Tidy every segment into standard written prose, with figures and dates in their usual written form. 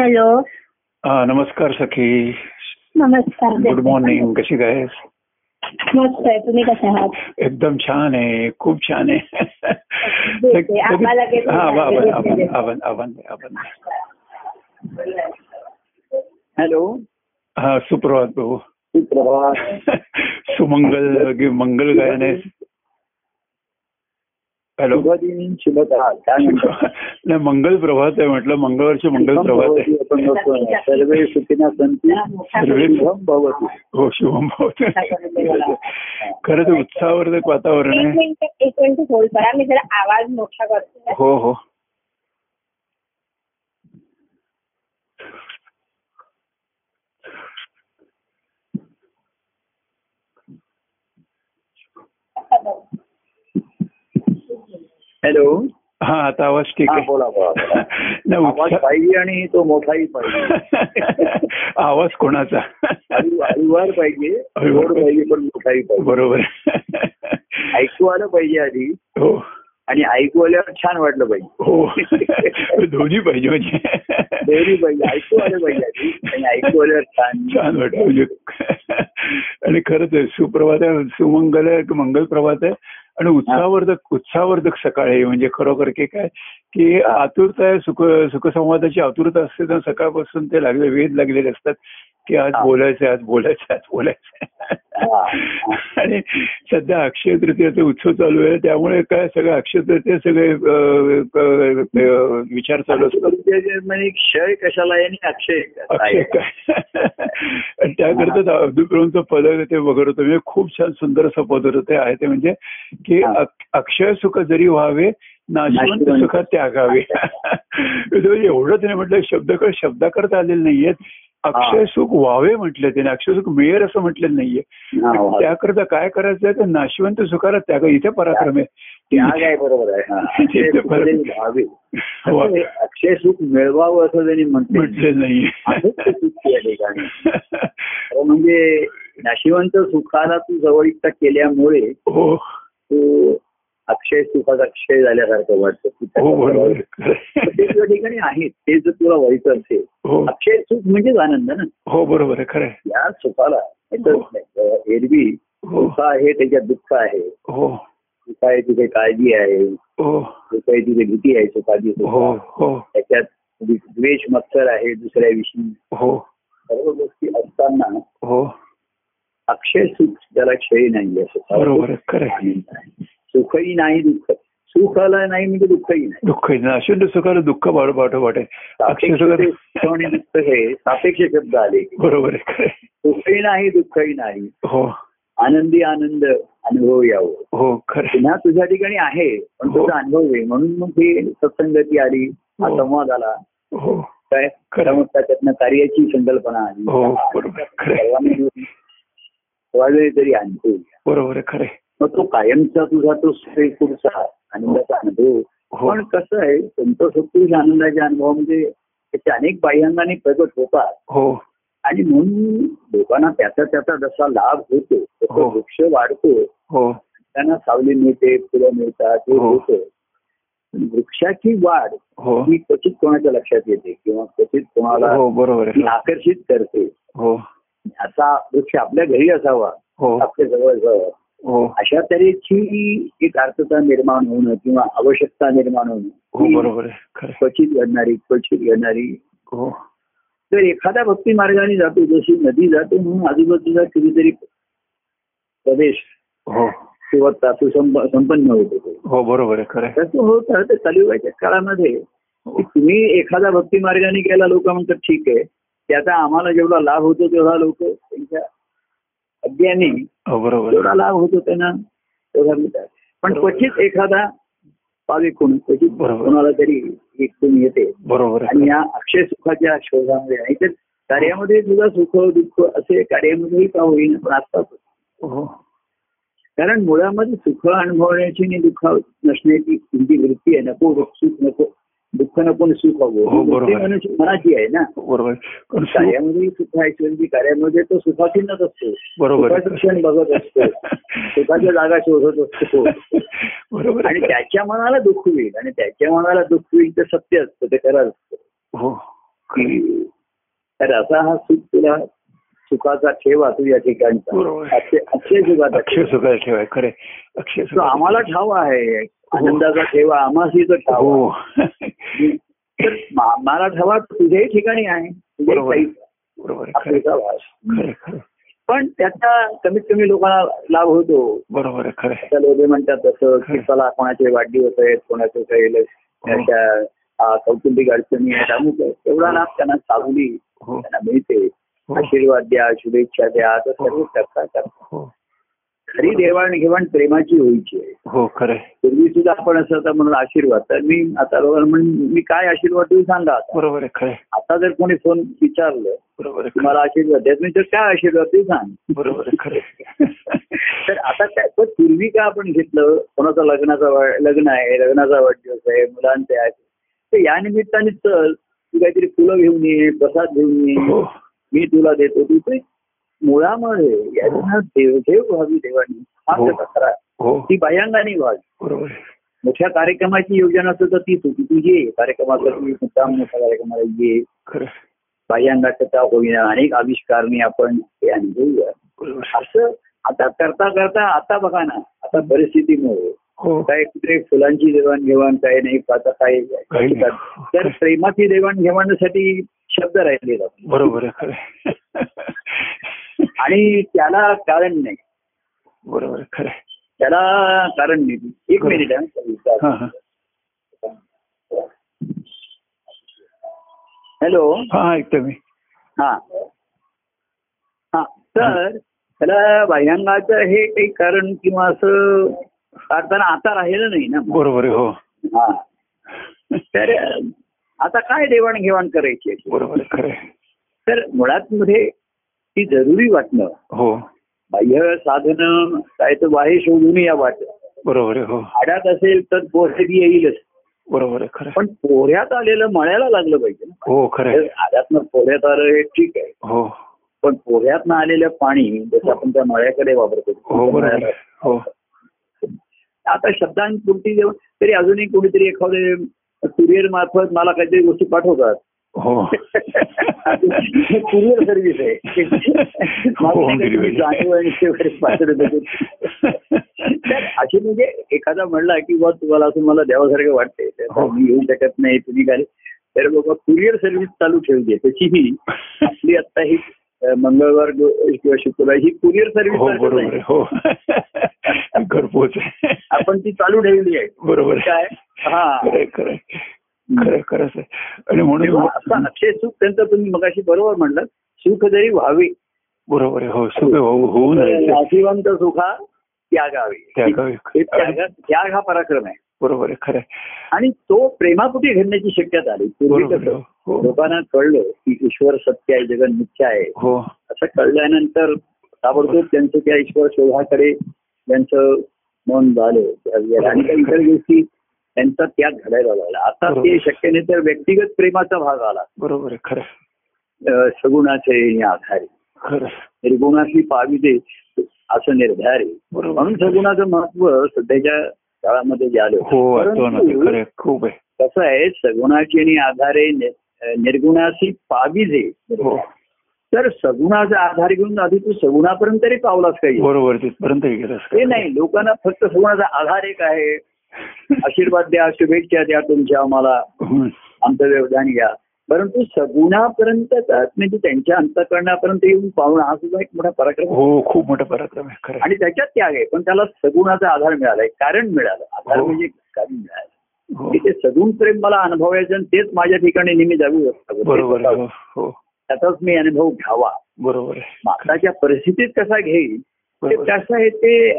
Hello. हा नमस्कार सखी. नमस्कार. Good morning. कशी काय? मस्त आहे. तुम्ही कसे आहात? एकदम छान आहे. खूप छान आहे. हॅलो. हा सुप्रभात भाऊ. सुप्रभात. सुमंगल मंगल गायन आहे. हॅलो. नाही मंगल प्रभात आहे म्हटलं. मंगळवारचे मंगल प्रभात आहे. हो शुभम भावते. खरंच उत्साहवर्धक वातावरण आहे. एक मिनिट होल्ड करा, मी जरा आवाज मोठा करतो. हो हो. हॅलो. हा आता आवाज ठीक आहे. बोला बोला. नाही आवाज पाहिजे आणि तो मोठाही पाहिजे. आवाज कोणाचा? हळूवार पाहिजे, हळूहळू पाहिजे, पण मोठाही पाहिजे. बरोबर. ऐकू आलं पाहिजे आधी. हो. आणि ऐकू आल्यावर छान वाटलं पाहिजे. हो दोन्ही पाहिजे. म्हणजे दोन्ही पाहिजे. ऐकू आलं पाहिजे आधी आणि ऐकू आल्यावर छान छान वाटलं. आणि खरंच आहे. सुप्रभात आहे, सुमंगल आहे, मंगल प्रभात आहे आणि उत्साहवर्धक सकाळ आहे. म्हणजे खरोखर की काय की आतुरता आहे. सुखसंवादाची आतुरता असते तर सकाळपासून ते लागले वेध लागलेले असतात की आज बोलायचं आज बोलायचं आज बोलायचं. आणि सध्या अक्षय तृतीयाचा उत्सव चालू आहे त्यामुळे काय सगळं अक्षय तृतीया सगळे विचार चालू असतात. क्षय कशाला आहे आणि अक्षय काय आणि त्याकरता अब्दुलप्रभूंचं पदक ते वगैरे होतं. खूप छान सुंदर असं पदक ते आहे ते म्हणजे की अक्षय सुख जरी व्हावे नाशवंत सुख त्यागावे. एवढंच नाही म्हटलं शब्द करता आलेले नाहीयेत. अक्षय सुख व्हावे म्हटलं त्याने. अक्षय सुख मिळेल असं म्हटलेलं नाहीये. त्याकरता काय करायचंय तर नाशवंत सुखाला त्याग. इथे पराक्रम आहे. बरोबर आहे. अक्षय सुख मिळवावं असं त्यांनी म्हटलेलं नाहीये. म्हणजे नाशिवंत सुखाला तू जवळीकता केल्यामुळे तू अक्षय सुखात अक्षय झाल्यासारखं वाटतं. त्या ठिकाणी आहे ते जर तुला व्हायचं असेल. अक्षय सुख म्हणजेच आनंद ना. हो बरोबर आहे. खरं आहे. या सुखाला एरवी सुख आहे त्याच्यात दुःख आहे. सुख आहे तिथे काळजी आहे. सुख आहे तिथे भीती आहे. सुखाची त्याच्यात द्वेष मत्सर आहे दुसऱ्याविषयी. सर्व गोष्टी असताना अक्षय सुख त्याला क्षय नाही असं. खरं सुखही नाही दुःख. सुखाला नाही म्हणजे दुःखही नाही. दुःखही नाही. अशुद्ध सुखाला दुःख पाठोपाठ आहे. अक्षय सुखाने दुःख हे सापेक्ष शब्द आले. बरोबर आहे. सुखही नाही दुःखही नाही. हो आनंदी आनंद अनुभव यावं. हो खरं ना. तुझ्या ठिकाणी आहे पण तुझा अनुभव आहे म्हणून मग हे सत्संगती आली. हा संवाद आला. हो काय खरं मग त्याच्यातनं कार्याची संकल्पना आली. हो बरोबर. तरी अनुभव. बरोबर आहे. खरं मग तो कायमचा तुझा तो पुढचा आनंदाचा अनुभव. पण कसं आहे तुमचं सुखी आनंदाच्या अनुभव म्हणजे त्याचे अनेक बाह्यांगाने प्रगट होतात. हो आणि म्हणून लोकांना त्याचा त्याचा जसा लाभ होतो त्याचा वृक्ष वाढतो. हो त्यांना सावली मिळते फुलं मिळतात हे होतं. वृक्षाची वाढ ही क्वचित कोणाच्या लक्षात येते किंवा क्वचित कोणाला आकर्षित करते. हो असा वृक्ष आपल्या घरी असावा आपल्या जवळ असावा अशा तऱ्हेची एक अर्थता निर्माण होणं किंवा आवश्यकता निर्माण होणं क्वचित घडणारी. तर एखाद्या भक्ती मार्गाने जातो जशी नदी जाते म्हणून आजूबाजूला कितीतरी प्रदेश किंवा तातू संपन्न होत होते. हो बरोबर आहे. खरं तसं होतं. तर चालूच्या काळामध्ये तुम्ही एखादा भक्ती मार्गाने गेला लोक म्हणतात ठीक आहे त्याचा आम्हाला जेवढा लाभ होतो तेवढा लोक त्यांच्या अज्ञानी जेवढा लाभ होतो त्यांना तेवढा मिळतात. पण क्वचित एखादा पावेकून क्वचित कोणाला तरी एकूण येते. बरोबर. आणि या अक्षय सुखाच्या शोधामध्ये आणि त्या कार्यामध्ये सुद्धा सुख दुःख असे कार्यामध्येही का होईल पण असतातच. कारण मुळामध्ये सुख अनुभवण्याची आणि दुःख नसण्याची तुमची वृत्ती आहे. नको सुख नको दुःख नको सुख हवं मनाची आहे ना. बरोबर. पण कार्यामध्ये सुख ऐश्वर्याची कार्यामध्ये तो सुखाचीच असतो. बरोबर. शिक्षण बघत असतो सुखाच्या जागा शोधत असतो. बरोबर. आणि त्याच्या मनाला दुःख होईल तर सत्य असतं ते खरं असतं. हो तर असा हा सुख तुला सुखाचा ठेवा तू या ठिकाणचा अक्षय सुखाचा अक्षय सुखाचा ठेवा खरे अक्षय सुख आम्हाला ठाव आहे आनंदाचा ठेवा आम्हाशी तो ठाव तर मला ठावा तुझ्याही ठिकाणी आहे बरोबर पण त्याचा कमीत कमी लोकांना लाभ होतो बरोबर खरं म्हणतात तसं की चला कोणाचे वाढदिवस आहेत कोणाचे काही कौटुंबिक अडचणी आहेत अमुक आहेत एवढा लाभ त्यांना सावली त्यांना मिळते आशीर्वाद द्या शुभेच्छा द्या असं सर्व करतात खरी देवाणघेवाण प्रेमाची व्हायची आहे हो खरं पूर्वी सुद्धा आपण असं होता म्हणून आशीर्वाद तर मी आता मी काय आशीर्वाद तुम्ही सांगा बरोबर खरं आता जर कोणी फोन विचारलं बरोबर तुम्हाला आशीर्वाद द्या तुम्ही तर काय आशीर्वाद तुम्ही सांग बरोबर खरं तर आता काय पण पूर्वी काय आपण घेतलं कोणाचा लग्न आहे लग्नाचा वाढदिवस आहे मुलांचे आहे तर या निमित्ताने चल तू काहीतरी फुलं घेऊन ये प्रसाद घेऊन ये मी तुला देतो तिथे मुळामध्ये यांना देवघेव व्हावी देवानी हा तक्रार आहे ती बाह्यांगाने व्हावी मोठ्या कार्यक्रमाची योजना असतो तर ती होती तू ये कार्यक्रमाचा मोठा कार्यक्रमाला ये बाह्यांगाचं त्या होईना अनेक आविष्कारणी आपण हे अनुभवूया असं आता करता करता आता बघा ना आता परिस्थितीमुळे काय कुठे फुलांची देवाणघेवाण काय नाही आता काय तर प्रेमाची देवाणघेवाणसाठी शब्द राहिलेला बरोबर आणि त्याला कारण नाही बरोबर खरं त्याला कारण नाही एक मिनिट हॅलो हा ऐकतो मी हा हा तर त्याला बाह्यांगाचं हे काही कारण किंवा असं काढताना आता राहिलं नाही ना बरोबर हो हा तर आता काय देवाणघेवाण करायची बरोबर खरं तर मुळात मध्ये ती जरुरी वाटणं हो बाह्य साधनं काय तर बाहेर शोधून या वाट बरोबर हो आड्यात असेल तर पोहऱ्यात येईलच बरोबर खरं पण पोहऱ्यात आलेलं मळायला लागलं पाहिजे ना हो खरं आड्यात पोहऱ्यात आलं हे ठीक आहे हो पण पोहऱ्यात न आलेलं पाणी जसं आपण त्या मळ्याकडे वापरतो आता शब्दांपुरती जेव्हा तरी अजूनही कोणीतरी एखादे कुरिअर मार्फत मला काहीतरी गोष्टी पाठवतात हो कुरिअर सर्व्हिस आहे अशी म्हणजे एखादा म्हणला की बा तुम्हाला असं मला देवासारखं वाटते मी येऊ शकत नाही तुम्ही काय तर बाबा कुरिअर सर्व्हिस चालू ठेवली आहे त्याची ही आपली आता ही मंगळवार किंवा शुक्रवार ही कुरिअर सर्व्हिस घरपोच आपण ती चालू ठेवली आहे बरोबर काय हा खरं खरं खरंच आहे आणि म्हणून असं अक्षय सुख त्यांचं तुम्ही मगाशी बरोबर म्हणलं सुख जरी व्हावे बरोबर हो सुख होऊ नये अतिवंत सुखा त्यागावे त्यागावे त्याग हा पराक्रम आहे बरोबर आहे खरं आणि तो प्रेमापुटी घडण्याची शक्यता आली लोकांना कळलं की ईश्वर सत्य आहे जगन मिथ्या आहे हो असं कळल्यानंतर ताबडतोब त्यांचं त्या ईश्वर शोधाकडे त्यांचं मन झालं आणि काही इतर गोष्टी त्यांचा त्याग घडायला लागला आता ते शक्य नाही तर व्यक्तिगत प्रेमाचा भाग आला बरोबर खरं सगुणाचे आधारे खरं निर्गुणातली पाविते असं निर्धार आहे म्हणून सगुणाचं महत्व सध्याच्या काळामध्ये जे आलं खूप आहे कसं आहे सगुणाची आधारे निर्गुणाशी पाविजे तर सगुणाचा आधार घेऊन आधी तू सगुणापर्यंत तरी पावलाच काही बरोबर तिथपर्यंत गेलास ते नाही लोकांना फक्त सगुणाचा आधार एक आहे आशीर्वाद द्या शुभेच्छा द्या तुमच्या आम्हाला आमचं व्यवधान घ्या परंतु सगुणापर्यंत म्हणजे त्यांच्या अंतःकरणापर्यंत येऊन पाहुणा हा सुद्धा एक मोठा पराक्रम हो खूप मोठा पराक्रम आहे खरं आणि त्याच्यात त्याग आहे पण त्याला सगुणाचा आधार मिळाला कारण मिळालं आधार म्हणजे कारण मिळालं तिथे सगुण प्रेम मला अनुभवायचं आणि तेच माझ्या ठिकाणी नेहमी जाऊ असतं बरोबर त्याचाच मी अनुभव घ्यावा बरोबर माताच्या परिस्थितीत कसा घेईल कसं आहे ते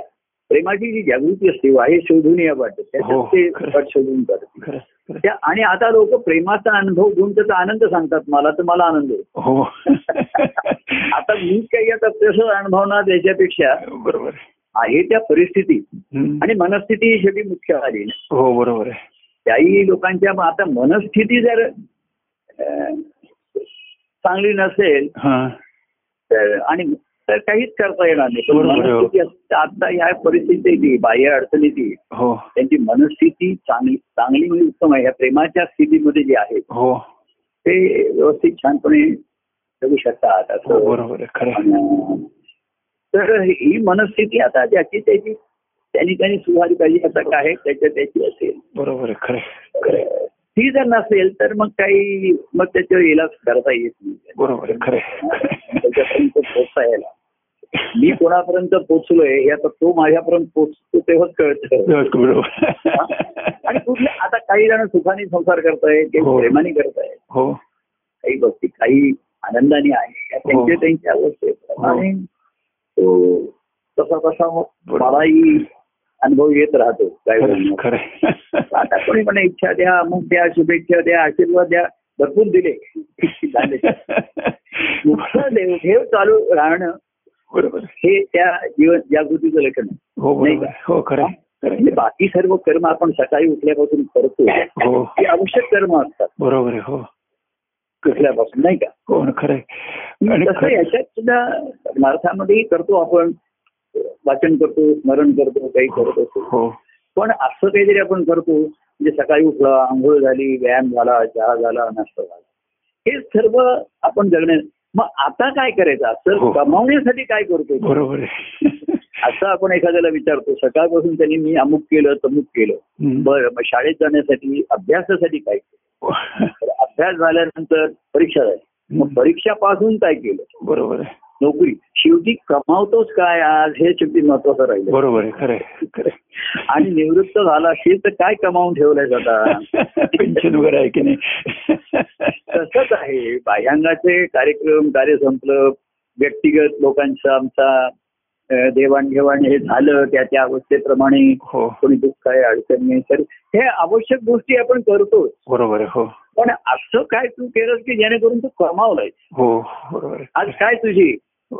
प्रेमाची जी जागृती असते वाहे शोधून या वाटत त्याच्यात शोधून करत त्या आणि आता लोक प्रेमाचा अनुभव घेऊन त्याचा आनंद सांगतात मला तर मला आनंद होतो आता मी काही आता तसं अनुभवणार याच्यापेक्षा बरोबर आहे त्या परिस्थितीत आणि मनस्थिती शेवटी मुख्य आली हो बरोबर आहे त्याही लोकांच्या आता मनस्थिती जर चांगली नसेल तर आणि तर काहीच करता येणार नाही आता ह्या परिस्थितीत बाह्य अडचणीची त्यांची मनस्थिती चांगली म्हणजे उत्तम आहे ह्या प्रेमाच्या स्थितीमध्ये जे आहे ते व्यवस्थित छानपणे जगू शकतात असं बरोबर खरं. तर ही मनस्थिती आता ज्याची त्याची त्यांनी त्यांनी सुधारी पाहिजे असं काय त्याच्या त्याची असेल बरोबर खरं. ती जर नसेल तर मग काही मग त्याच्यावर इलाज करता येत नाही बरोबर खरं. त्याच्यापर्यंत पोहोचायला मी कोणापर्यंत पोचलोय याचा तो माझ्यापर्यंत पोचतो तेव्हाच कळत बरोबर. आणि कुठले आता काही जण सुखाने संसार करतायत काही प्रेमाने करतायत हो काही गोष्टी काही आनंदाने आहे त्यांच्या त्यांच्या अवस्थेप्रमाणे तो तसा तसा मलाही अनुभव येत राहतो काय खरं. आता कोणी पण इच्छा द्या मग द्या शुभेच्छा द्या आशीर्वाद द्या भरपूर दिले नुकसान देव ठेव चालू राहणं बरोबर हे त्या जीवन जागृतीचं लक्षण नाही का हो खरं. म्हणजे बाकी सर्व कर्म आपण सकाळी उठल्यापासून करतो हे आवश्यक कर्म असतात बरोबर हो उठल्यापासून नाही का हो खरं. तसं याच्यात सुद्धा परमार्थामध्येही करतो आपण वाचन करतो स्मरण करतो काही करत असतो पण असं काहीतरी आपण करतो म्हणजे सकाळी उठला आंघोळ झाली व्यायाम झाला चहा झाला नाश्ता झाला हे सर्व आपण जगण्या मग आता काय करायचं असं कमावण्यासाठी काय करतो बरोबर असं आपण एखाद्याला विचारतो सकाळपासून त्यांनी मी अमुक केलं तमुक केलं बरं मग शाळेत जाण्यासाठी अभ्यासासाठी काय केलं अभ्यास झाल्यानंतर परीक्षा झाली मग परीक्षा पासून काय केलं बरोबर नोकरी शेवटी कमावतोच काय आज हे शेवटी महत्वाचं राहिलं बरोबर खरं. आणि निवृत्त झाला असेल तर काय कमावून ठेवलंय जाता पेन्शन वगैरे आहे की नाही तसंच आहे. बाह्यांगाचे कार्यक्रम कार्य संपलं व्यक्तिगत लोकांचा आमचा देवाणघेवाण हे झालं त्या त्या अवस्थेप्रमाणे कोणी दुःख आहे अडचण नाही तर हे आवश्यक गोष्टी आपण करतोच बरोबर हो. पण असं काय तू केलंस की जेणेकरून तू कमावलाय हो बरोबर आज काय तुझी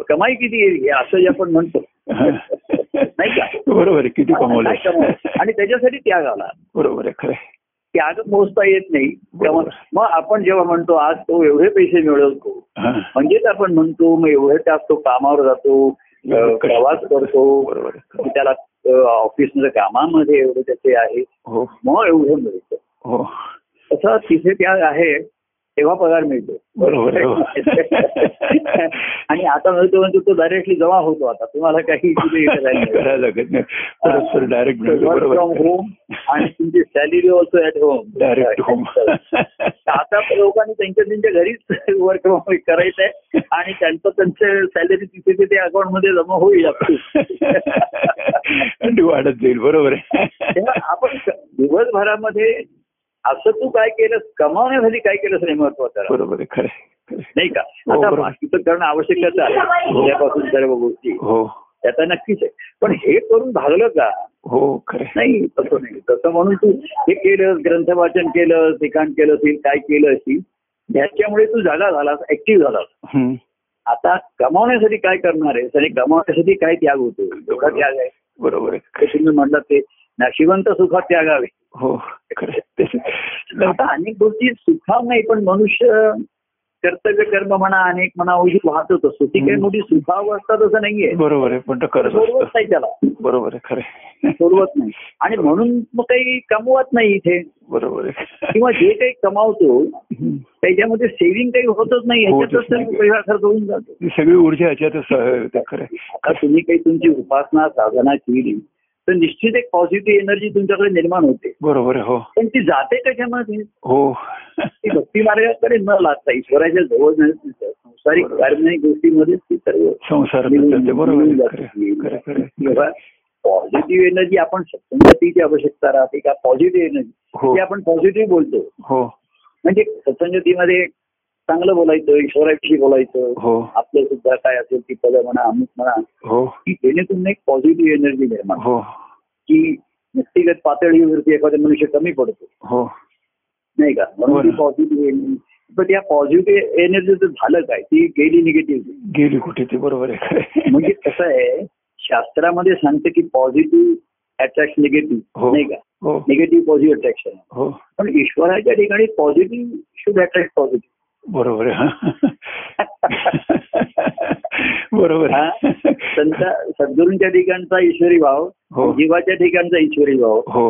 कमाई किती येईल असं जे आपण म्हणतो नाही का बरोबर किती कमावलं आणि त्याच्यासाठी त्याग आला बरोबर खरं. त्याग मोजता येत नाही मग आपण जेव्हा म्हणतो आज तो एवढे पैसे मिळवतो म्हणजेच आपण म्हणतो मग एवढे तास तो कामावर जातो प्रवास करतो बरोबर त्याला ऑफिसमध्ये कामामध्ये एवढे त्याचे आहे मग एवढं मिळतं हो तसं तिथे त्याग आहे तेव्हा पगार मिळतो बरोबर. आणि आता मिळतो म्हणजे तो डायरेक्टली जमा होतो आता तुम्हाला काही आणि तुमची salary also at home direct home. आता लोकांनी त्यांच्या त्यांच्या घरीच वर्क फ्रॉम होम करायचंय आणि त्यांचं त्यांचं सॅलरी तिथे तिथे अकाउंटमध्ये जमा होईल आपली वाढत जाईल बरोबर. आपण दिवसभरामध्ये असं तू काय केलं कमावण्यासाठी काय केलंस नाही महत्वाचं बरोबर खरं नाही का. आता बाकीचं करणं आवश्यकच आहे त्यापासून सर्व गोष्टी हो त्याचा नक्कीच आहे पण हे करून भागलं का हो खरं नाही तसं नाही तसं म्हणून तू हे केलंस ग्रंथवाचन केलं लिखाण केलं असेल काय केलं असेल ह्याच्यामुळे तू जागा झालास ऍक्टिव्ह झालास. आता कमावण्यासाठी काय करणार आहेस आणि कमावण्यासाठी काय त्याग होतो एवढा त्याग आहे बरोबर तुम्ही म्हणला ते नाशिवंत सुखात त्यागावे हो खरं. आता अनेक गोष्टी सुखाव नाही पण मनुष्य कर्तव्य कर्म म्हणा अनेक म्हणा ओझी वाहत होत असतो ती काही मोठी सुखाव असतात असं नाहीये बरोबर आहे पण सोडवत नाही त्याला बरोबर आहे खरं सोडवत नाही आणि म्हणून मग काही कमवत नाही इथे बरोबर आहे किंवा जे काही कमावतो त्याच्यामध्ये सेव्हिंग काही होतच नाही याच्यातच पैसा खर्च होऊन जातो सगळी ऊर्जा याच्यातच खरं. आता तुम्ही काही तुमची उपासना साधना केली तर निश्चित एक पॉझिटिव्ह एनर्जी तुमच्याकडे निर्माण होते बरोबर हो पण ती जाते कशामध्ये हो ती भक्ती मार्गाकडे न लागता ईश्वराच्या जवळ संसारिक कार्य गोष्टीमध्येच ती सर्व संसार बरोबर. पॉझिटिव्ह एनर्जी आपण सत्संगाची आवश्यकता राहते का पॉझिटिव्ह एनर्जी आपण पॉझिटिव्ह बोलतो हो म्हणजे सत्संगतीमध्ये चांगलं बोलायचं ईश्वराविषयी बोलायचं आपलं सुद्धा काय असेल ती पद म्हणा अमुक म्हणा की जेणेकरून एक पॉझिटिव्ह एनर्जी निर्माण की व्यक्तिगत पातळीवरती एखादा मनुष्य कमी पडतो हो नाही का म्हणून ती पॉझिटिव्ह एनर्जी. पण या पॉझिटिव्ह एनर्जीचं झालं काय ती गेली निगेटिव्ह गेली कुठे ती बरोबर आहे. म्हणजे कसं आहे शास्त्रामध्ये सांगतं की पॉझिटिव्ह अट्रॅक्ट निगेटिव्ह नाही का निगेटिव्ह पॉझिटिव्ह अट्रॅक्शन हो पण ईश्वराच्या ठिकाणी पॉझिटिव्ह शुड अट्रॅक्ट पॉझिटिव्ह बरोबर बरोबर. संत सद्गुरूंच्या ठिकाणचा ईश्वरी भाव जीवाच्या ठिकाणचा ईश्वरी भाव हो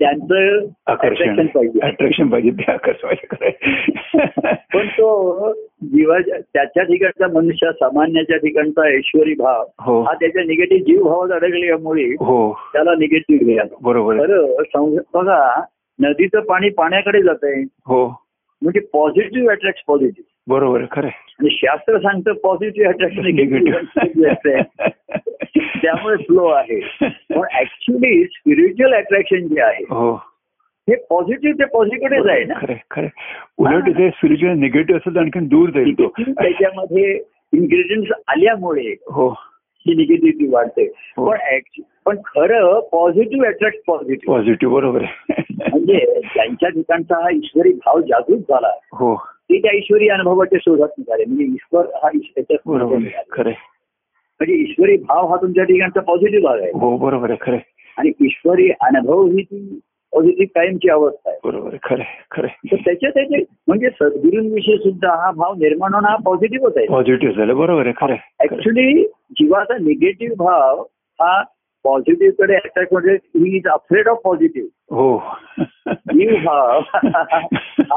त्यांचं अट्रॅक्शन पाहिजे ते आकर्षण. पण तो जीवाच्या त्याच्या ठिकाणचा मनुष्य सामान्याच्या ठिकाणचा ऐश्वरी भाव हा त्याच्या निगेटिव्ह जीवभावात अडकल्यामुळे त्याला निगेटिव्ह मिळाला. बरोबर. बघा नदीचं पाणी पाण्याकडे जात आहे म्हणजे पॉझिटिव्ह अट्रॅक्ट पॉझिटिव्ह. बरोबर खरं. आणि शास्त्र सांगतं पॉझिटिव्ह अट्रॅक्ट निगेटिव्ह त्यामुळे फ्लो आहे. पण ऍक्च्युली स्पिरिच्युअल अट्रॅक्शन जे आहे हे पॉझिटिव्ह ते पॉझिटिव्हच आहे ना. खरं. उलट जे स्पिरिच्युअल निगेटिव्ह असेल तर आणखी दूर जाईल तो. त्याच्यामध्ये इन्ग्रेडियंट्स आल्यामुळे ही निगेटिव्हिटी वाढते. पण खरं पॉझिटिव्ह अट्रॅक्ट पॉझिटिव्ह पॉझिटिव्ह. बरोबर. म्हणजे त्यांच्या ठिकाणचा हा ईश्वरी भाव जागृत झाला ते त्या ईश्वरी अनुभवाच्या शोधात निघाले. म्हणजे ईश्वर हा ईश्वराच्या खरं म्हणजे ईश्वरी भाव हा तुमच्या ठिकाणचा पॉझिटिव्ह भाव आहे. हो बरोबर आहे खरं. आणि ईश्वरी अनुभव ही ती पॉझिटिव्ह कायमची अवस्था आहे. बरोबर खरं खरं. तर त्याच्यात म्हणजे सद्गुरूंविषयी सुद्धा हा भाव निर्माण होणं हा पॉझिटिव्हच आहे. पॉझिटिव्ह झालं. बरोबर आहे खरं. ऍक्च्युली जीवाचा निगेटिव्ह भाव हा पॉझिटिव्ह कडे अट्रॅक्ट म्हणजे he is afraid of positive. हो जीव भाव हा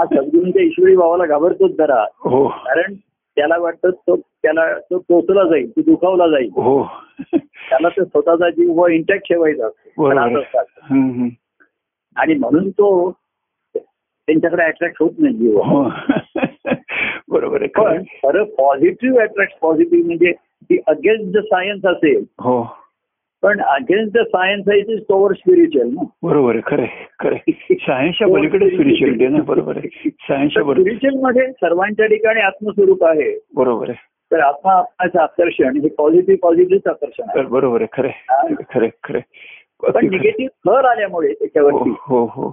सद्गुरूंच्या ईश्वरी भावाला घाबरतोच जरा. हो कारण त्याला वाटतं तो त्याला तो टोचला जाईल तो दुखावला जाईल. हो त्याला तो स्वतःचा जीव व इंटॅक्ट ठेवायचा असतात आणि म्हणून तो त्यांच्याकडे अट्रॅक्ट होत नाही जीव. बरोबर. पण खरं पॉझिटिव्ह अट्रॅक्ट पॉझिटिव्ह म्हणजे ती अगेन्स्ट द सायन्स असेल. हो पण अगेन्स्ट द सायन्स आहे तोवर स्पिरिच्युअल ना. बरोबर आहे खरं खरं. सायन्सच्या पलीकडे स्पिरिच्युअलिटी आहे ना. बरोबर आहे. सायन्सच्या स्पिरिच्युअल मध्ये सर्वांच्या ठिकाणी आत्मस्वरूप आहे. बरोबर आहे. तर आत्मा आत्माचं आकर्षण हे पॉझिटिव्ह पॉझिटिव्हच आकर्षण आहे. बरोबर आहे खरं खरं खरं. पण निगेटिव्ह थर आल्यामुळे त्याच्यावरती हो हो